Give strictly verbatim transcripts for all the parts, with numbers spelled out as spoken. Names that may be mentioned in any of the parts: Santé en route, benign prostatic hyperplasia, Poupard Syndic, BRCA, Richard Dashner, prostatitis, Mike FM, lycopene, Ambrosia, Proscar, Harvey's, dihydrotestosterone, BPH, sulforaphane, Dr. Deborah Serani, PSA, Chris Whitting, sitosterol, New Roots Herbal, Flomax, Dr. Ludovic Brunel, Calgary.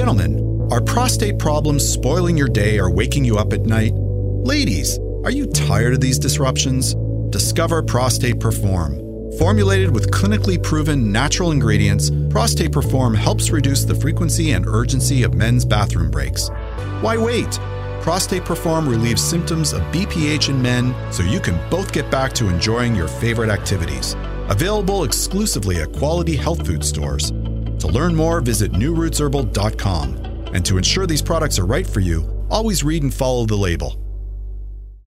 Gentlemen, are prostate problems spoiling your day or waking you up at night? Ladies, are you tired of these disruptions? Discover Prostate Perform. Formulated with clinically proven natural ingredients, Prostate Perform helps reduce the frequency and urgency of men's bathroom breaks. Why wait? Prostate Perform relieves symptoms of B P H in men so you can both get back to enjoying your favorite activities. Available exclusively at quality health food stores. To learn more, visit new roots herbal dot com. And to ensure these products are right for you, always read and follow the label.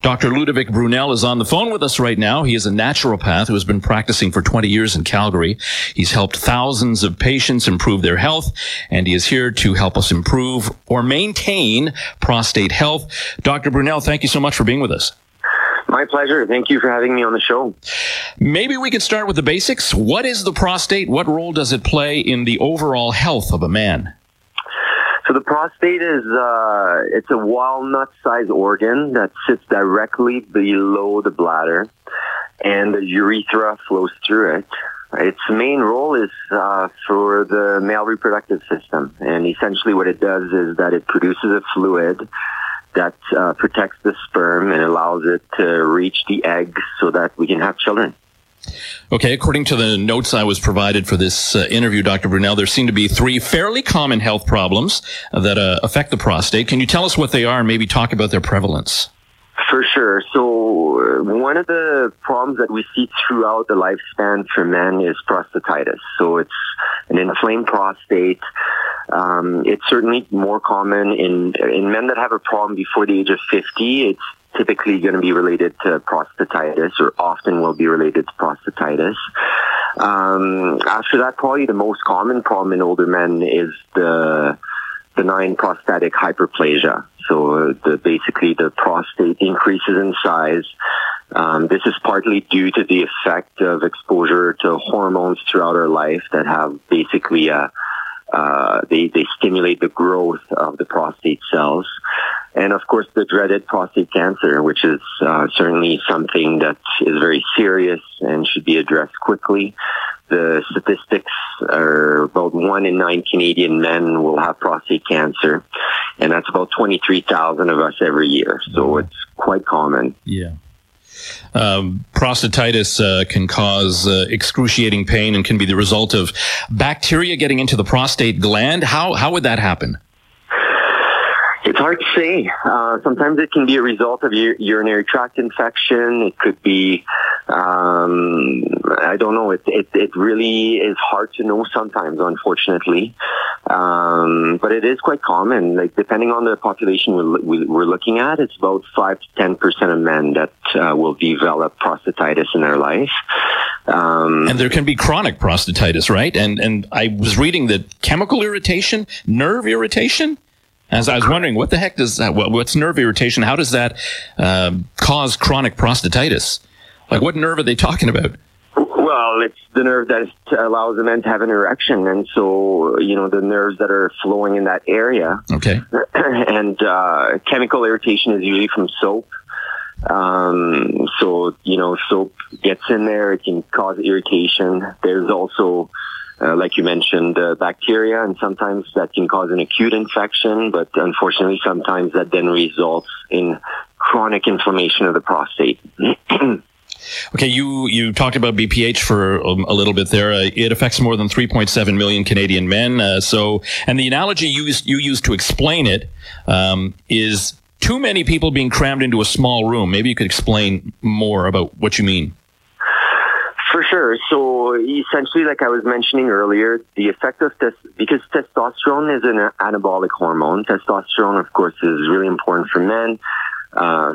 Doctor Ludovic Brunel is on the phone with us right now. He is a naturopath who has been practicing for twenty years in Calgary. He's helped thousands of patients improve their health, and he is here to help us improve or maintain prostate health. Doctor Brunel, thank you so much for being with us. My pleasure. Thank you for having me on the show. Maybe we could start with the basics. What is the prostate? What role does it play in the overall health of a man? So the prostate is uh, it's a walnut-sized organ that sits directly below the bladder, and the urethra flows through it. Its main role is uh, for the male reproductive system, and essentially what it does is that it produces a fluid that uh, protects the sperm and allows it to reach the egg so that we can have children. Okay, according to the notes I was provided for this uh, interview, Doctor Brunel, there seem to be three fairly common health problems that uh, affect the prostate. Can you tell us what they are and maybe talk about their prevalence? For sure. So one of the problems that we see throughout the lifespan for men is prostatitis. So it's an inflamed prostate. Um, it's certainly more common in in men that have a problem before the age of fifty. It's typically going to be related to prostatitis, or often will be related to prostatitis. Um, after that, probably the most common problem in older men is the benign prostatic hyperplasia. So the, basically the prostate increases in size. Um, this is partly due to the effect of exposure to hormones throughout our life that have basically a Uh, they, they stimulate the growth of the prostate cells. And of course, the dreaded prostate cancer, which is uh, certainly something that is very serious and should be addressed quickly. The statistics are about one in nine Canadian men will have prostate cancer. And that's about twenty-three thousand of us every year. So it's quite common. Yeah. Um, prostatitis uh, can cause uh, excruciating pain and can be the result of bacteria getting into the prostate gland. How how would that happen? It's hard to say. Uh, sometimes it can be a result of u- urinary tract infection. It could be, um, I don't know. It, it it really is hard to know sometimes, unfortunately. Um, but it is quite common. Like, depending on the population we're, we're looking at, it's about five to ten percent of men that uh, will develop prostatitis in their life. Um, and there can be chronic prostatitis, right? And and I was reading that chemical irritation, nerve irritation. As I was wondering, what the heck does that? What's nerve irritation? How does that um, cause chronic prostatitis? Like, what nerve are they talking about? Well, it's the nerve that allows the men to have an erection, and so you know the nerves that are flowing in that area. Okay. And uh, chemical irritation is usually from soap. Um, so you know, soap gets in there; it can cause irritation. There's also Uh, like you mentioned, uh, bacteria, and sometimes that can cause an acute infection, but unfortunately sometimes that then results in chronic inflammation of the prostate. Okay, you, you talked about B P H for um, a little bit there. Uh, it affects more than three point seven million Canadian men, uh, so, and the analogy you used, you used to explain it um, is too many people being crammed into a small room. Maybe you could explain more about what you mean. For sure. So essentially, like I was mentioning earlier, the effect of this, because testosterone is an anabolic hormone. Testosterone, of course, is really important for men. Uh,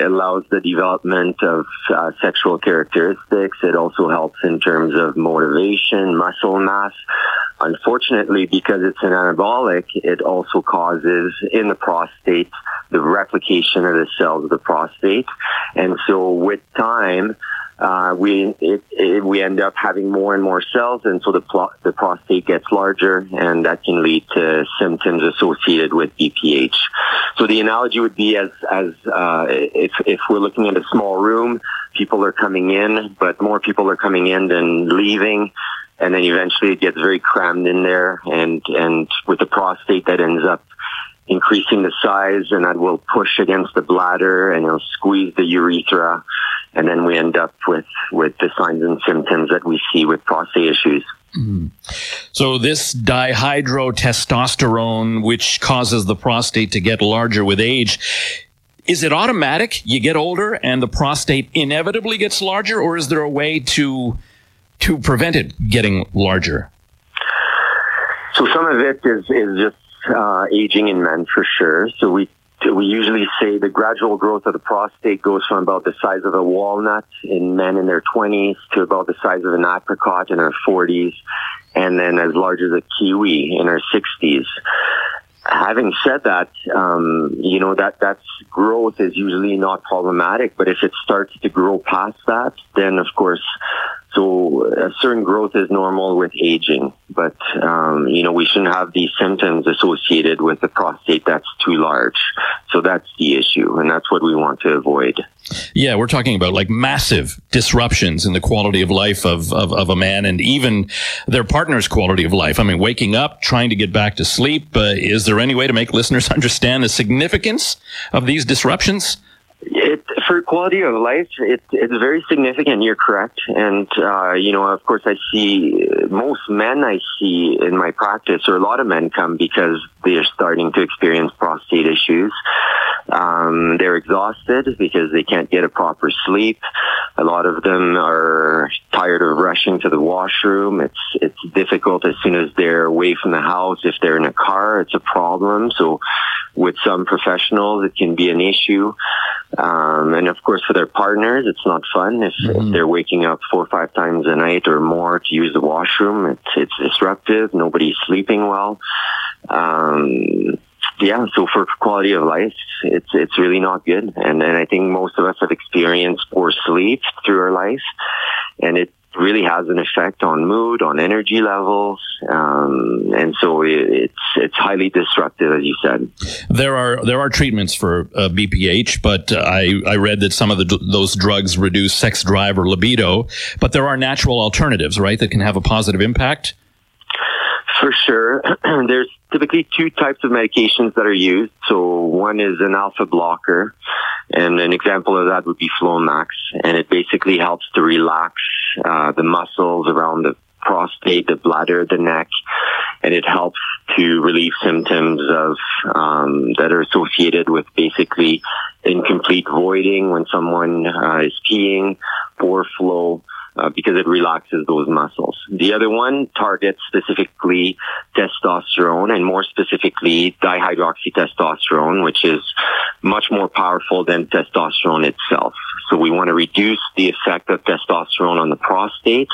it allows the development of uh, sexual characteristics. It also helps in terms of motivation, muscle mass. Unfortunately, because it's an anabolic, it also causes in the prostate the replication of the cells of the prostate. And so with time, Uh, we it, it, we end up having more and more cells, and so the pl- the prostate gets larger, and that can lead to symptoms associated with B P H. So the analogy would be as as uh, if if we're looking at a small room, people are coming in, but more people are coming in than leaving. and then eventually it gets very crammed in there, and and with the prostate that ends up increasing the size, and that will push against the bladder and it'll squeeze the urethra, and then we end up with with the signs and symptoms that we see with prostate issues. Mm-hmm. So this dihydrotestosterone, which causes the prostate to get larger with age, is it automatic? You get older and the prostate inevitably gets larger, or is there a way to to prevent it getting larger? So some of it is, is just uh, aging in men for sure. So we we usually say the gradual growth of the prostate goes from about the size of a walnut in men in their twenties to about the size of an apricot in our forties, and then as large as a kiwi in our sixties. Having said that, um, you know, that that's growth is usually not problematic, but if it starts to grow past that, then of course, so a certain growth is normal with aging, but, um, you know, we shouldn't have these symptoms associated with the prostate that's too large. So that's the issue, and that's what we want to avoid. Yeah, we're talking about like massive disruptions in the quality of life of, of, of a man, and even their partner's quality of life. I mean, waking up, trying to get back to sleep. Uh, is there any way to make listeners understand the significance of these disruptions? It, for quality of life, it, it's very significant. You're correct. And, uh, you know, of course, I see most men I see in my practice, or a lot of men come because they're starting to experience prostate issues. Um, they're exhausted because they can't get a proper sleep. A lot of them are tired of rushing to the washroom. It's, it's difficult as soon as they're away from the house. If they're in a car, it's a problem. So with some professionals, it can be an issue. Um, and of course, for their partners, it's not fun. If, mm-hmm. if they're waking up four or five times a night or more to use the washroom, it's, it's disruptive. Nobody's sleeping well. Um, Yeah, so for quality of life, it's it's really not good. And and I think most of us have experienced poor sleep through our life, and it really has an effect on mood, on energy levels, um, and so it's it's highly disruptive, as you said. There are there are treatments for uh, B P H, but uh, I I read that some of the, those drugs reduce sex drive or libido, but there are natural alternatives, right, that can have a positive impact. For sure. There's typically two types of medications that are used. So one is an alpha blocker, and an example of that would be Flomax, and it basically helps to relax uh, the muscles around the prostate, the bladder, the neck, and it helps to relieve symptoms of um, that are associated with basically incomplete voiding when someone uh, is peeing, poor flow, Uh, because it relaxes those muscles. The other one targets specifically testosterone, and more specifically dihydroxytestosterone, which is much more powerful than testosterone itself. So we want to reduce the effect of testosterone on the prostate,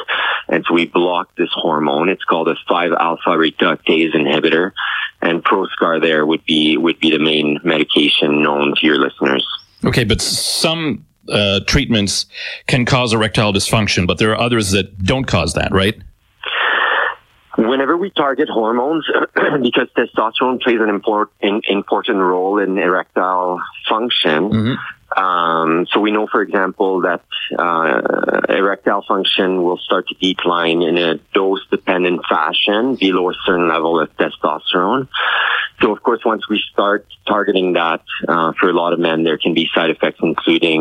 and so we block this hormone. It's called a five alpha reductase inhibitor, and Proscar there would be would be the main medication known to your listeners. Okay, but some Uh, treatments can cause erectile dysfunction, but there are others that don't cause that, right? Whenever we target hormones, because testosterone plays an important in, important role in erectile function, mm-hmm. um, so we know, for example, that uh, erectile function will start to decline in a dose-dependent fashion below a certain level of testosterone. So, of course, once we start targeting that, uh, for a lot of men, there can be side effects, including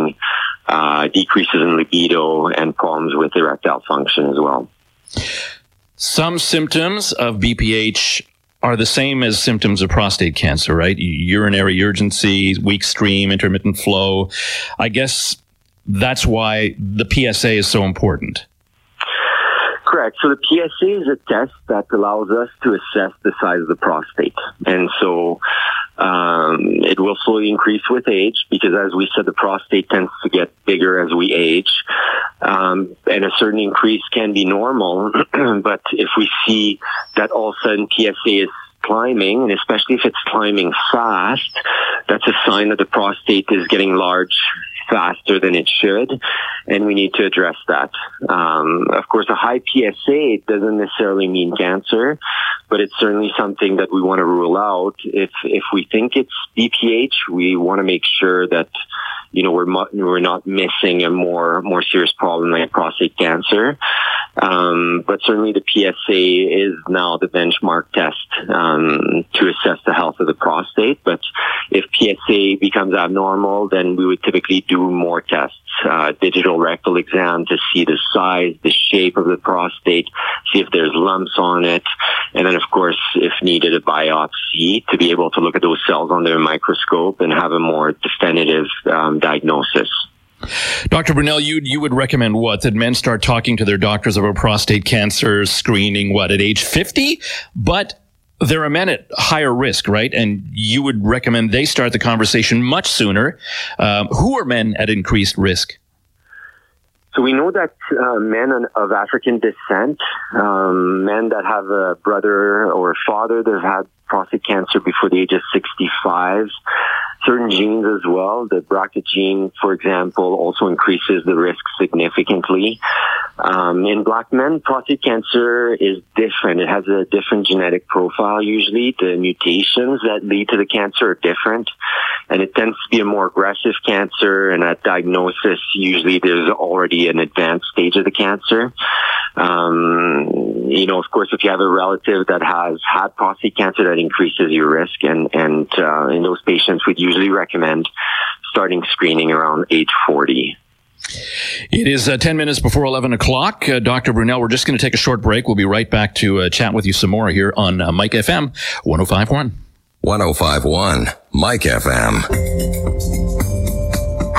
uh, decreases in libido and problems with erectile function as well. Some symptoms of B P H are the same as symptoms of prostate cancer, right? Urinary urgency, weak stream, intermittent flow. I guess that's why the P S A is so important. Correct. So the P S A is a test that allows us to assess the size of the prostate. And so um, it will slowly increase with age because, as we said, the prostate tends to get bigger as we age. Um, and a certain increase can be normal. But if we see that all of a sudden P S A is climbing, and especially if it's climbing fast, that's a sign that the prostate is getting large faster than it should, and we need to address that. Um, of course, a high P S A doesn't necessarily mean cancer, but it's certainly something that we want to rule out. If if we think it's B P H, we want to make sure that, you know, we're we're not missing a more more serious problem like prostate cancer. Um, but certainly the P S A is now the benchmark test um, to assess the health of the prostate. But if P S A becomes abnormal, then we would typically do more tests, uh, digital rectal exam to see the size, the shape of the prostate, see if there's lumps on it. And then, of course, if needed, a biopsy to be able to look at those cells under a microscope and have a more definitive um, diagnosis. Doctor Brunel, you you would recommend what? That men start talking to their doctors about prostate cancer screening, what, at age fifty? But they're a men at higher risk, right? And you would recommend they start the conversation much sooner. Um, who are men at increased risk? So we know that uh, men of African descent, um, men that have a brother or father that have had prostate cancer before the age of sixty-five, certain genes as well, the B R C A gene, for example, also increases the risk significantly. Um, in Black men, prostate cancer is different. It has a different genetic profile usually. The mutations that lead to the cancer are different, and it tends to be a more aggressive cancer, and at diagnosis, usually there's already an advanced stage of the cancer. Um, you know, of course, if you have a relative that has had prostate cancer, that increases your risk, and, and uh, in those patients, we'd usually recommend starting screening around age forty. It is uh, ten minutes before eleven o'clock. Uh, Doctor Brunel, we're just going to take a short break. We'll be right back to uh, chat with you some more here on uh, Mike F M one oh five point one. one oh five point one, Mike F M.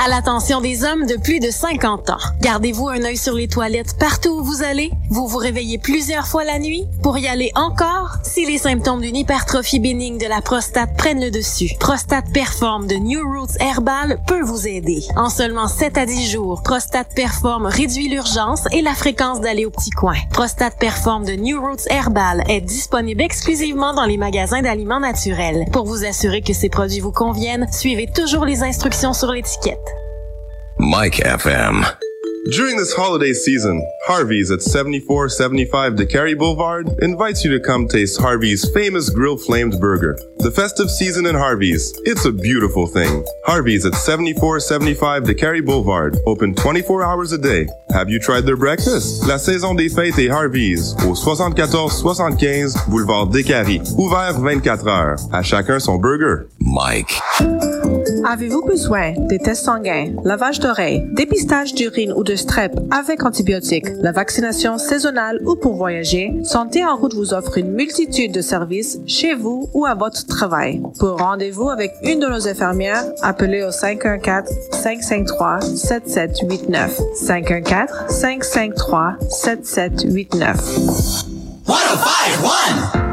À l'attention des hommes de plus de cinquante ans. Gardez-vous un œil sur les toilettes partout où vous allez. Vous vous réveillez plusieurs fois la nuit. Pour y aller encore, si les symptômes d'une hypertrophie bénigne de la prostate prennent le dessus, Prostate Perform de New Roots Herbal peut vous aider. En seulement sept à dix jours, Prostate Perform réduit l'urgence et la fréquence d'aller au petit coin. Prostate Perform de New Roots Herbal est disponible exclusivement dans les magasins d'aliments naturels. Pour vous assurer que ces produits vous conviennent, suivez toujours les instructions sur l'étiquette. Mike F M. During this holiday season, Harvey's at seventy-four seventy-five DeCary Boulevard invites you to come taste Harvey's famous grill flamed burger. The festive season in Harvey's, it's a beautiful thing. Harvey's at seventy-four seventy-five DeCary Boulevard, open twenty-four hours a day. Have you tried their breakfast? La saison des fêtes est Harvey's, au seventy-four seventy-five Boulevard DeCary, ouvert vingt-quatre heures. À chacun son burger. Mike. Avez-vous besoin des tests sanguins, lavage d'oreilles, dépistage d'urine ou de strep avec antibiotiques, la vaccination saisonnale ou pour voyager? Santé en route vous offre une multitude de services chez vous ou à votre travail. Pour rendez-vous avec une de nos infirmières, appelez au five one four, five five three, seven seven eight nine. five one four, five five three, seven seven eight nine. one oh five point one.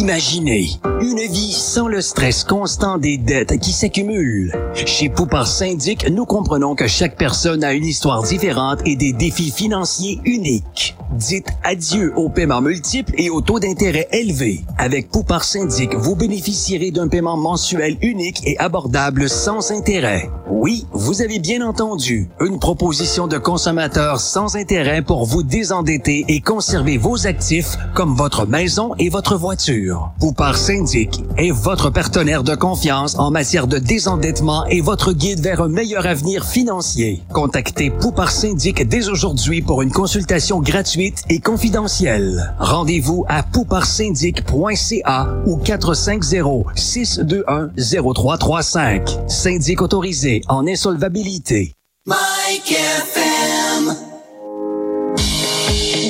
Imaginez une vie sans le stress constant des dettes qui s'accumulent. Chez Poupard Syndic, nous comprenons que chaque personne a une histoire différente et des défis financiers uniques. Dites adieu aux paiements multiples et aux taux d'intérêt élevés. Avec Poupard Syndic, vous bénéficierez d'un paiement mensuel unique et abordable sans intérêt. Oui, vous avez bien entendu, une proposition de consommateur sans intérêt pour vous désendetter et conserver vos actifs comme votre maison et votre voiture. Poupard Syndic est votre partenaire de confiance en matière de désendettement et votre guide vers un meilleur avenir financier. Contactez Poupard Syndic dès aujourd'hui pour une consultation gratuite et confidentielle. Rendez-vous à poupard syndic point c a ou four five zero, six two one, zero three three five. Syndic autorisé en insolvabilité. Mike F M.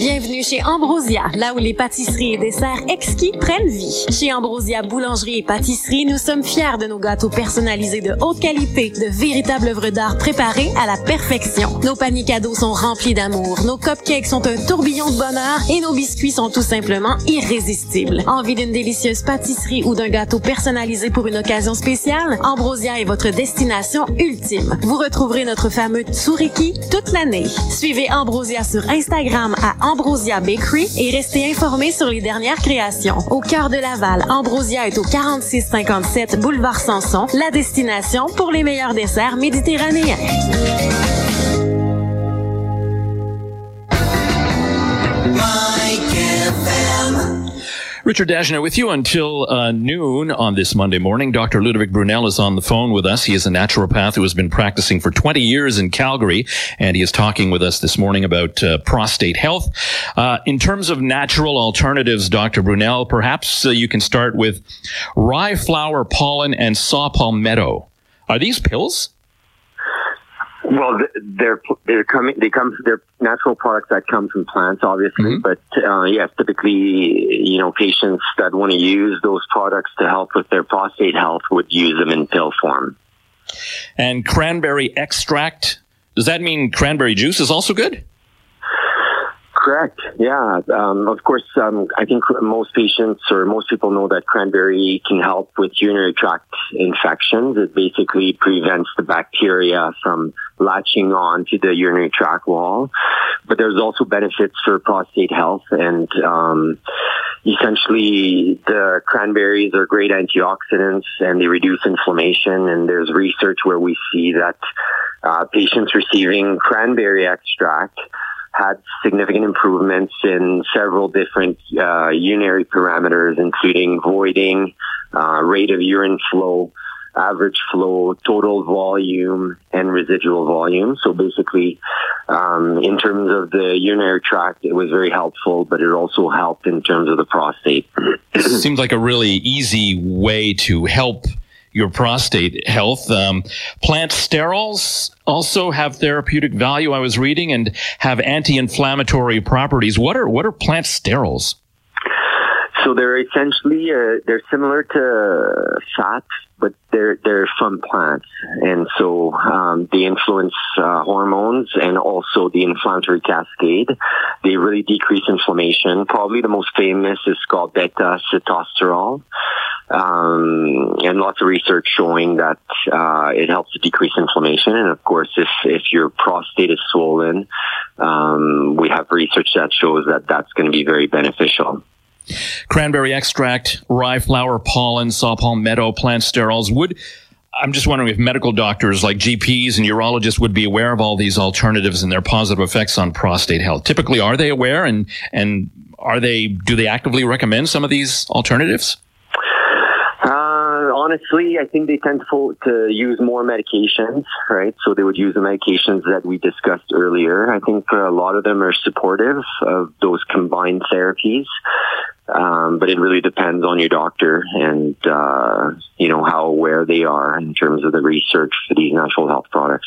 Bienvenue chez Ambrosia, là où les pâtisseries et desserts exquis prennent vie. Chez Ambrosia Boulangerie et Pâtisserie, nous sommes fiers de nos gâteaux personnalisés de haute qualité, de véritables œuvres d'art préparées à la perfection. Nos paniers cadeaux sont remplis d'amour, nos cupcakes sont un tourbillon de bonheur et nos biscuits sont tout simplement irrésistibles. Envie d'une délicieuse pâtisserie ou d'un gâteau personnalisé pour une occasion spéciale? Ambrosia est votre destination ultime. Vous retrouverez notre fameux tsuriki toute l'année. Suivez Ambrosia sur Instagram à Ambrosia Ambrosia Bakery et restez informés sur les dernières créations. Au cœur de Laval, Ambrosia est au forty-six fifty-seven Boulevard Samson, la destination pour les meilleurs desserts méditerranéens. Richard Dashner with you until uh, noon on this Monday morning. Doctor Ludovic Brunel is on the phone with us. He is a naturopath who has been practicing for twenty years in Calgary, and he is talking with us this morning about uh, prostate health. Uh, in terms of natural alternatives, Doctor Brunel, perhaps uh, you can start with rye flower pollen and saw palmetto. Are these pills? Well, they're they're coming. They come. They're natural products that come from plants, obviously. Mm-hmm. But uh, yes, typically, you know, patients that want to use those products to help with their prostate health would use them in pill form. And cranberry extract. Does that mean cranberry juice is also good? Correct. Yeah. Um, of course, um, I think most patients or most people know that cranberry can help with urinary tract infections. It basically prevents the bacteria from latching on to the urinary tract wall. But there's also benefits for prostate health. And um, essentially, the cranberries are great antioxidants and they reduce inflammation. And there's research where we see that uh, patients receiving cranberry extract had significant improvements in several different uh, urinary parameters, including voiding, uh, rate of urine flow, average flow, total volume, and residual volume. So basically, um, in terms of the urinary tract, it was very helpful, but it also helped in terms of the prostate. It seems like a really easy way to help your prostate health. Um, plant sterols also have therapeutic value, I was reading, and have anti-inflammatory properties. What are what are plant sterols? So they're essentially uh, they're similar to fat, but they're they're from plants, and so um, they influence uh, hormones and also the inflammatory cascade. They really decrease inflammation. Probably the most famous is called beta sitosterol. Um, and lots of research showing that uh, it helps to decrease inflammation. And of course, if, if your prostate is swollen, um, we have research that shows that that's going to be very beneficial. Cranberry extract, rye flower pollen, saw palmetto, plant sterols. Would I'm just wondering if medical doctors like G Ps and urologists would be aware of all these alternatives and their positive effects on prostate health. Typically, are they aware, and and are they do they actively recommend some of these alternatives? Honestly, I think they tend to, to use more medications, right? So they would use the medications that we discussed earlier. I think a lot of them are supportive of those combined therapies, um, but it really depends on your doctor and, uh, you know, how aware they are in terms of the research for these natural health products.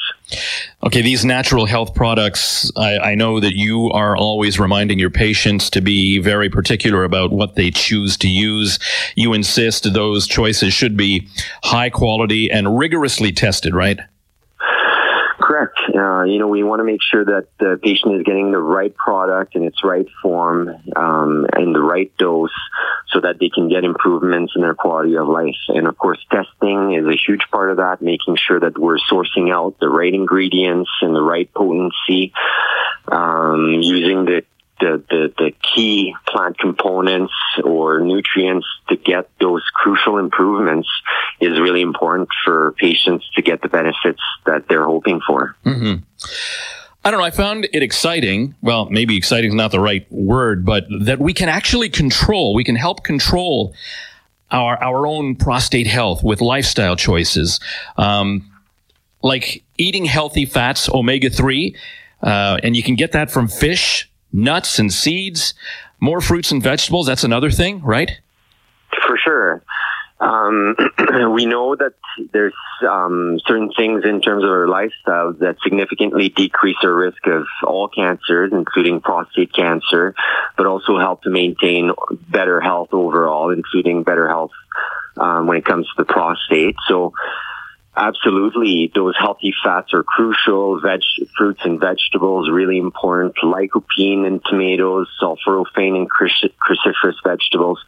Okay, these natural health products, I, I know that you are always reminding your patients to be very particular about what they choose to use. You insist those choices should be high quality and rigorously tested, right? Correct. Uh, you know, we want to make sure that the patient is getting the right product in its right form um, and the right dose so that they can get improvements in their quality of life. And of course, testing is a huge part of that, making sure that we're sourcing out the right ingredients and the right potency, um, using the The, the, the key plant components or nutrients to get those crucial improvements is really important for patients to get the benefits that they're hoping for. Mm-hmm. I don't know. I found it exciting. Well, maybe exciting is not the right word, but that we can actually control, we can help control our, our own prostate health with lifestyle choices. Um, like eating healthy fats, omega three, uh, and you can get that from fish, nuts and seeds, more fruits and vegetables. That's another thing, right? For sure. Um, we know that there's um, certain things in terms of our lifestyle that significantly decrease our risk of all cancers, including prostate cancer, but also help to maintain better health overall, including better health um, when it comes to the prostate. So, absolutely, those healthy fats are crucial. Veg, fruits and vegetables, really important. Lycopene in tomatoes, sulforaphane in cruciferous vegetables,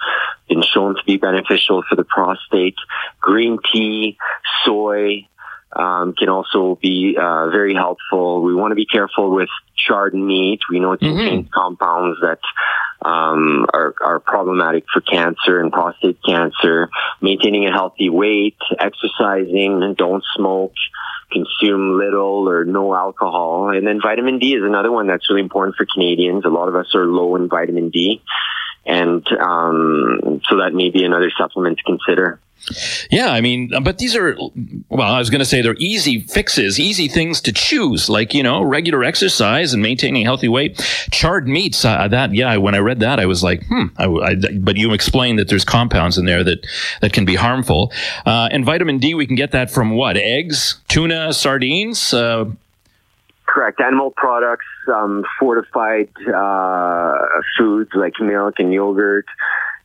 been shown to be beneficial for the prostate. Green tea, soy, um, can also be uh, very helpful. We want to be careful with charred meat. We know it contains mm-hmm. compounds that Um, are, are problematic for cancer and prostate cancer. Maintaining a healthy weight, exercising, don't smoke, consume little or no alcohol. And then vitamin D is another one that's really important for Canadians. A lot of us are low in vitamin D. And um, so that may be another supplement to consider. Yeah, I mean, but these are, well, I was going to say they're easy fixes, easy things to choose, like, you know, regular exercise and maintaining healthy weight. Charred meats, uh, that, yeah, when I read that, I was like, hmm, I, I, but you explained that there's compounds in there that, that can be harmful. Uh, and vitamin D, we can get that from what? Eggs, tuna, sardines? Uh, Correct. Animal products, um, fortified uh, foods like milk and yogurt.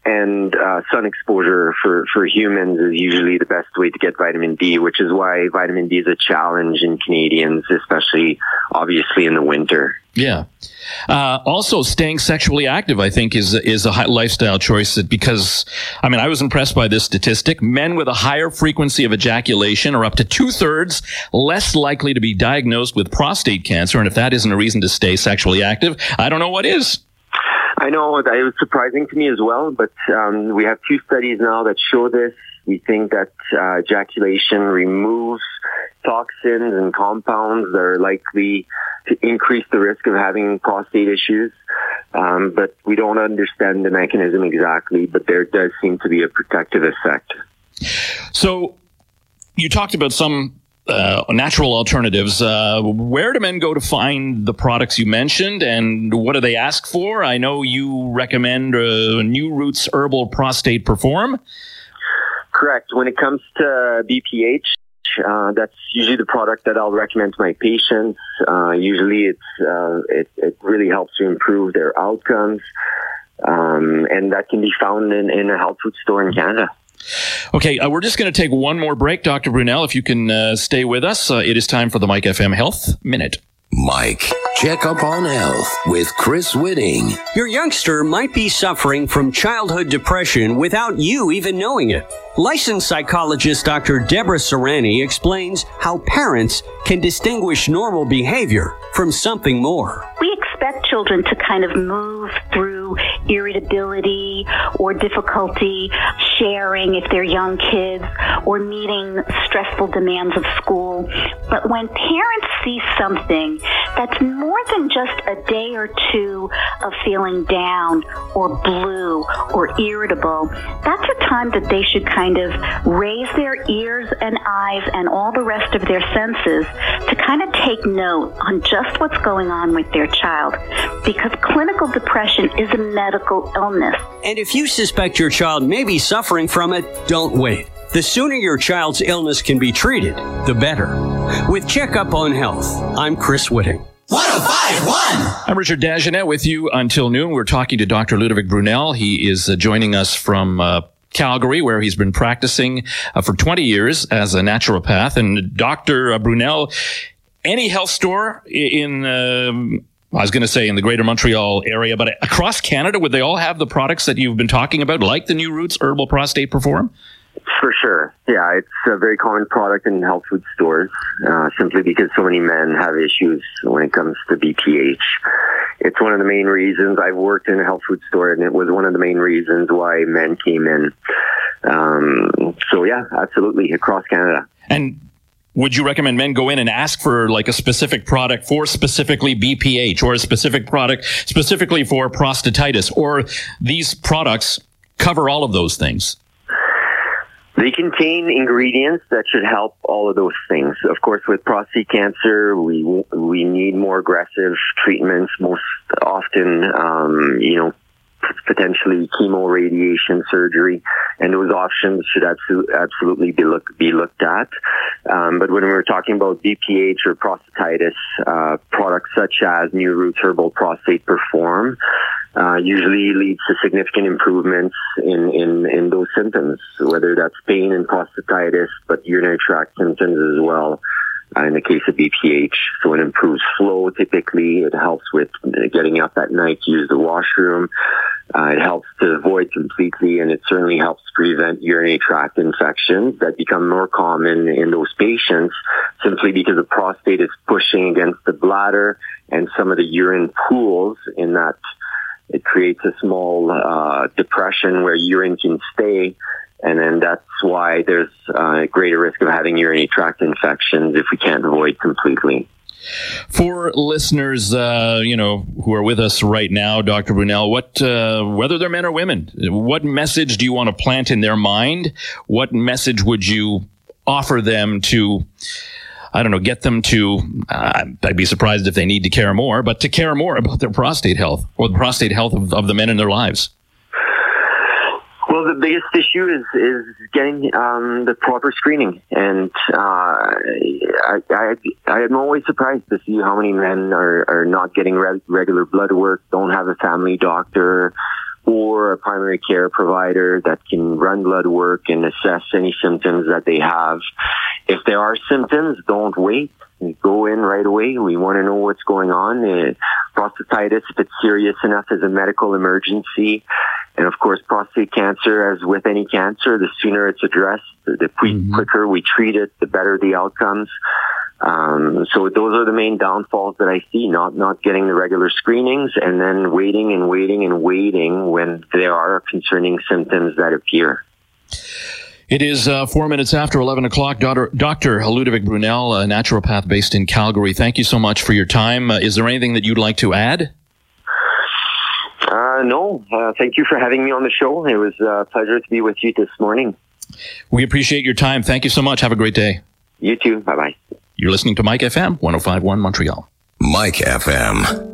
And uh, sun exposure for, for humans is usually the best way to get vitamin D, which is why vitamin D is a challenge in Canadians, especially obviously in the winter. Yeah. Uh, also, staying sexually active, I think, is is a high lifestyle choice. That because, I mean, I was impressed by this statistic. Men with a higher frequency of ejaculation are up to two-thirds less likely to be diagnosed with prostate cancer. And if that isn't a reason to stay sexually active, I don't know what is. I know that it was surprising to me as well, but um, we have two studies now that show this. We think that uh, ejaculation removes toxins and compounds that are likely to increase the risk of having prostate issues. Um, but we don't understand the mechanism exactly, but there does seem to be a protective effect. So you talked about some Uh, natural alternatives. Uh, where do men go to find the products you mentioned, and what do they ask for? I know you recommend uh, New Roots Herbal Prostate Perform. Correct. When it comes to B P H, uh, that's usually the product that I'll recommend to my patients. Uh, usually it's, uh, it, it really helps to improve their outcomes, um, and that can be found in, in a health food store in Canada. Okay, uh, we're just going to take one more break, Doctor Brunel, if you can uh, stay with us. Uh, it is time for the Mike F M Health Minute. Mike, check up on health with Chris Whitting. Your youngster might be suffering from childhood depression without you even knowing it. Licensed psychologist Doctor Deborah Serani explains how parents can distinguish normal behavior from something more. We expect children to kind of move through irritability or difficulty sharing if they're young kids or meeting stressful demands of school. But when parents see something that's more than just a day or two of feeling down or blue or irritable, that's a time that they should kind of raise their ears and eyes and all the rest of their senses to kind of take note on just what's going on with their child, because clinical depression is a medical illness. And if you suspect your child may be suffering from it, don't wait. The sooner your child's illness can be treated, the better. With Check Up on Health, I'm Chris Whitting. one oh five point one I'm Richard Dashner with you until noon. We're talking to Doctor Ludovic Brunel. He is uh, joining us from uh, Calgary, where he's been practicing uh, for twenty years as a naturopath. And Doctor Brunel, any health store in... Um, I was going to say in the greater Montreal area, but across Canada, would they all have the products that you've been talking about, like the New Roots Herbal Prostate Perform? For sure. Yeah, it's a very common product in health food stores, uh, simply because so many men have issues when it comes to B P H. It's one of the main reasons I've worked in a health food store, and it was one of the main reasons why men came in. Um, so yeah, absolutely, across Canada. And would you recommend men go in and ask for like a specific product for specifically B P H, or a specific product specifically for prostatitis, or these products cover all of those things? They contain ingredients that should help all of those things. Of course, with prostate cancer, we we need more aggressive treatments, most often, um, you know, potentially chemo, radiation, surgery, and those options should absolutely be, look, be looked at. Um, but when we're talking about B P H or prostatitis, uh, products such as New Roots Herbal Prostate Perform uh, usually leads to significant improvements in, in, in those symptoms, whether that's pain and prostatitis, but urinary tract symptoms as well. Uh, in the case of B P H, so it improves flow typically. It helps with getting up at night to use the washroom. Uh, it helps to avoid completely, and it certainly helps prevent urinary tract infections that become more common in those patients simply because the prostate is pushing against the bladder and some of the urine pools in that it creates a small uh, depression where urine can stay. And then that's why there's a uh, greater risk of having urinary tract infections if we can't avoid completely. For listeners, uh, you know, who are with us right now, Doctor Brunel, what, uh, whether they're men or women, what message do you want to plant in their mind? What message would you offer them to, I don't know, get them to, uh, I'd be surprised if they need to care more, but to care more about their prostate health or the prostate health of, of the men in their lives? Well, the biggest issue is, is getting um, the proper screening. And uh, I, I, I am always surprised to see how many men are, are not getting re- regular blood work, don't have a family doctor or a primary care provider that can run blood work and assess any symptoms that they have. If there are symptoms, don't wait. Go in right away. We want to know what's going on. Uh, prostatitis, if it's serious enough, is a medical emergency. And of course, prostate cancer, as with any cancer, the sooner it's addressed, the quicker we treat it, the better the outcomes. Um, so those are the main downfalls that I see, not not getting the regular screenings and then waiting and waiting and waiting when there are concerning symptoms that appear. It is uh, four minutes after eleven o'clock. Doctor Doctor Ludovic Brunel, a naturopath based in Calgary, thank you so much for your time. Uh, is there anything that you'd like to add? Uh, no. Uh, thank you for having me on the show. It was a pleasure to be with you this morning. We appreciate your time. Thank you so much. Have a great day. You too. Bye-bye. You're listening to Mike F M, one oh five point one Montreal. Mike F M.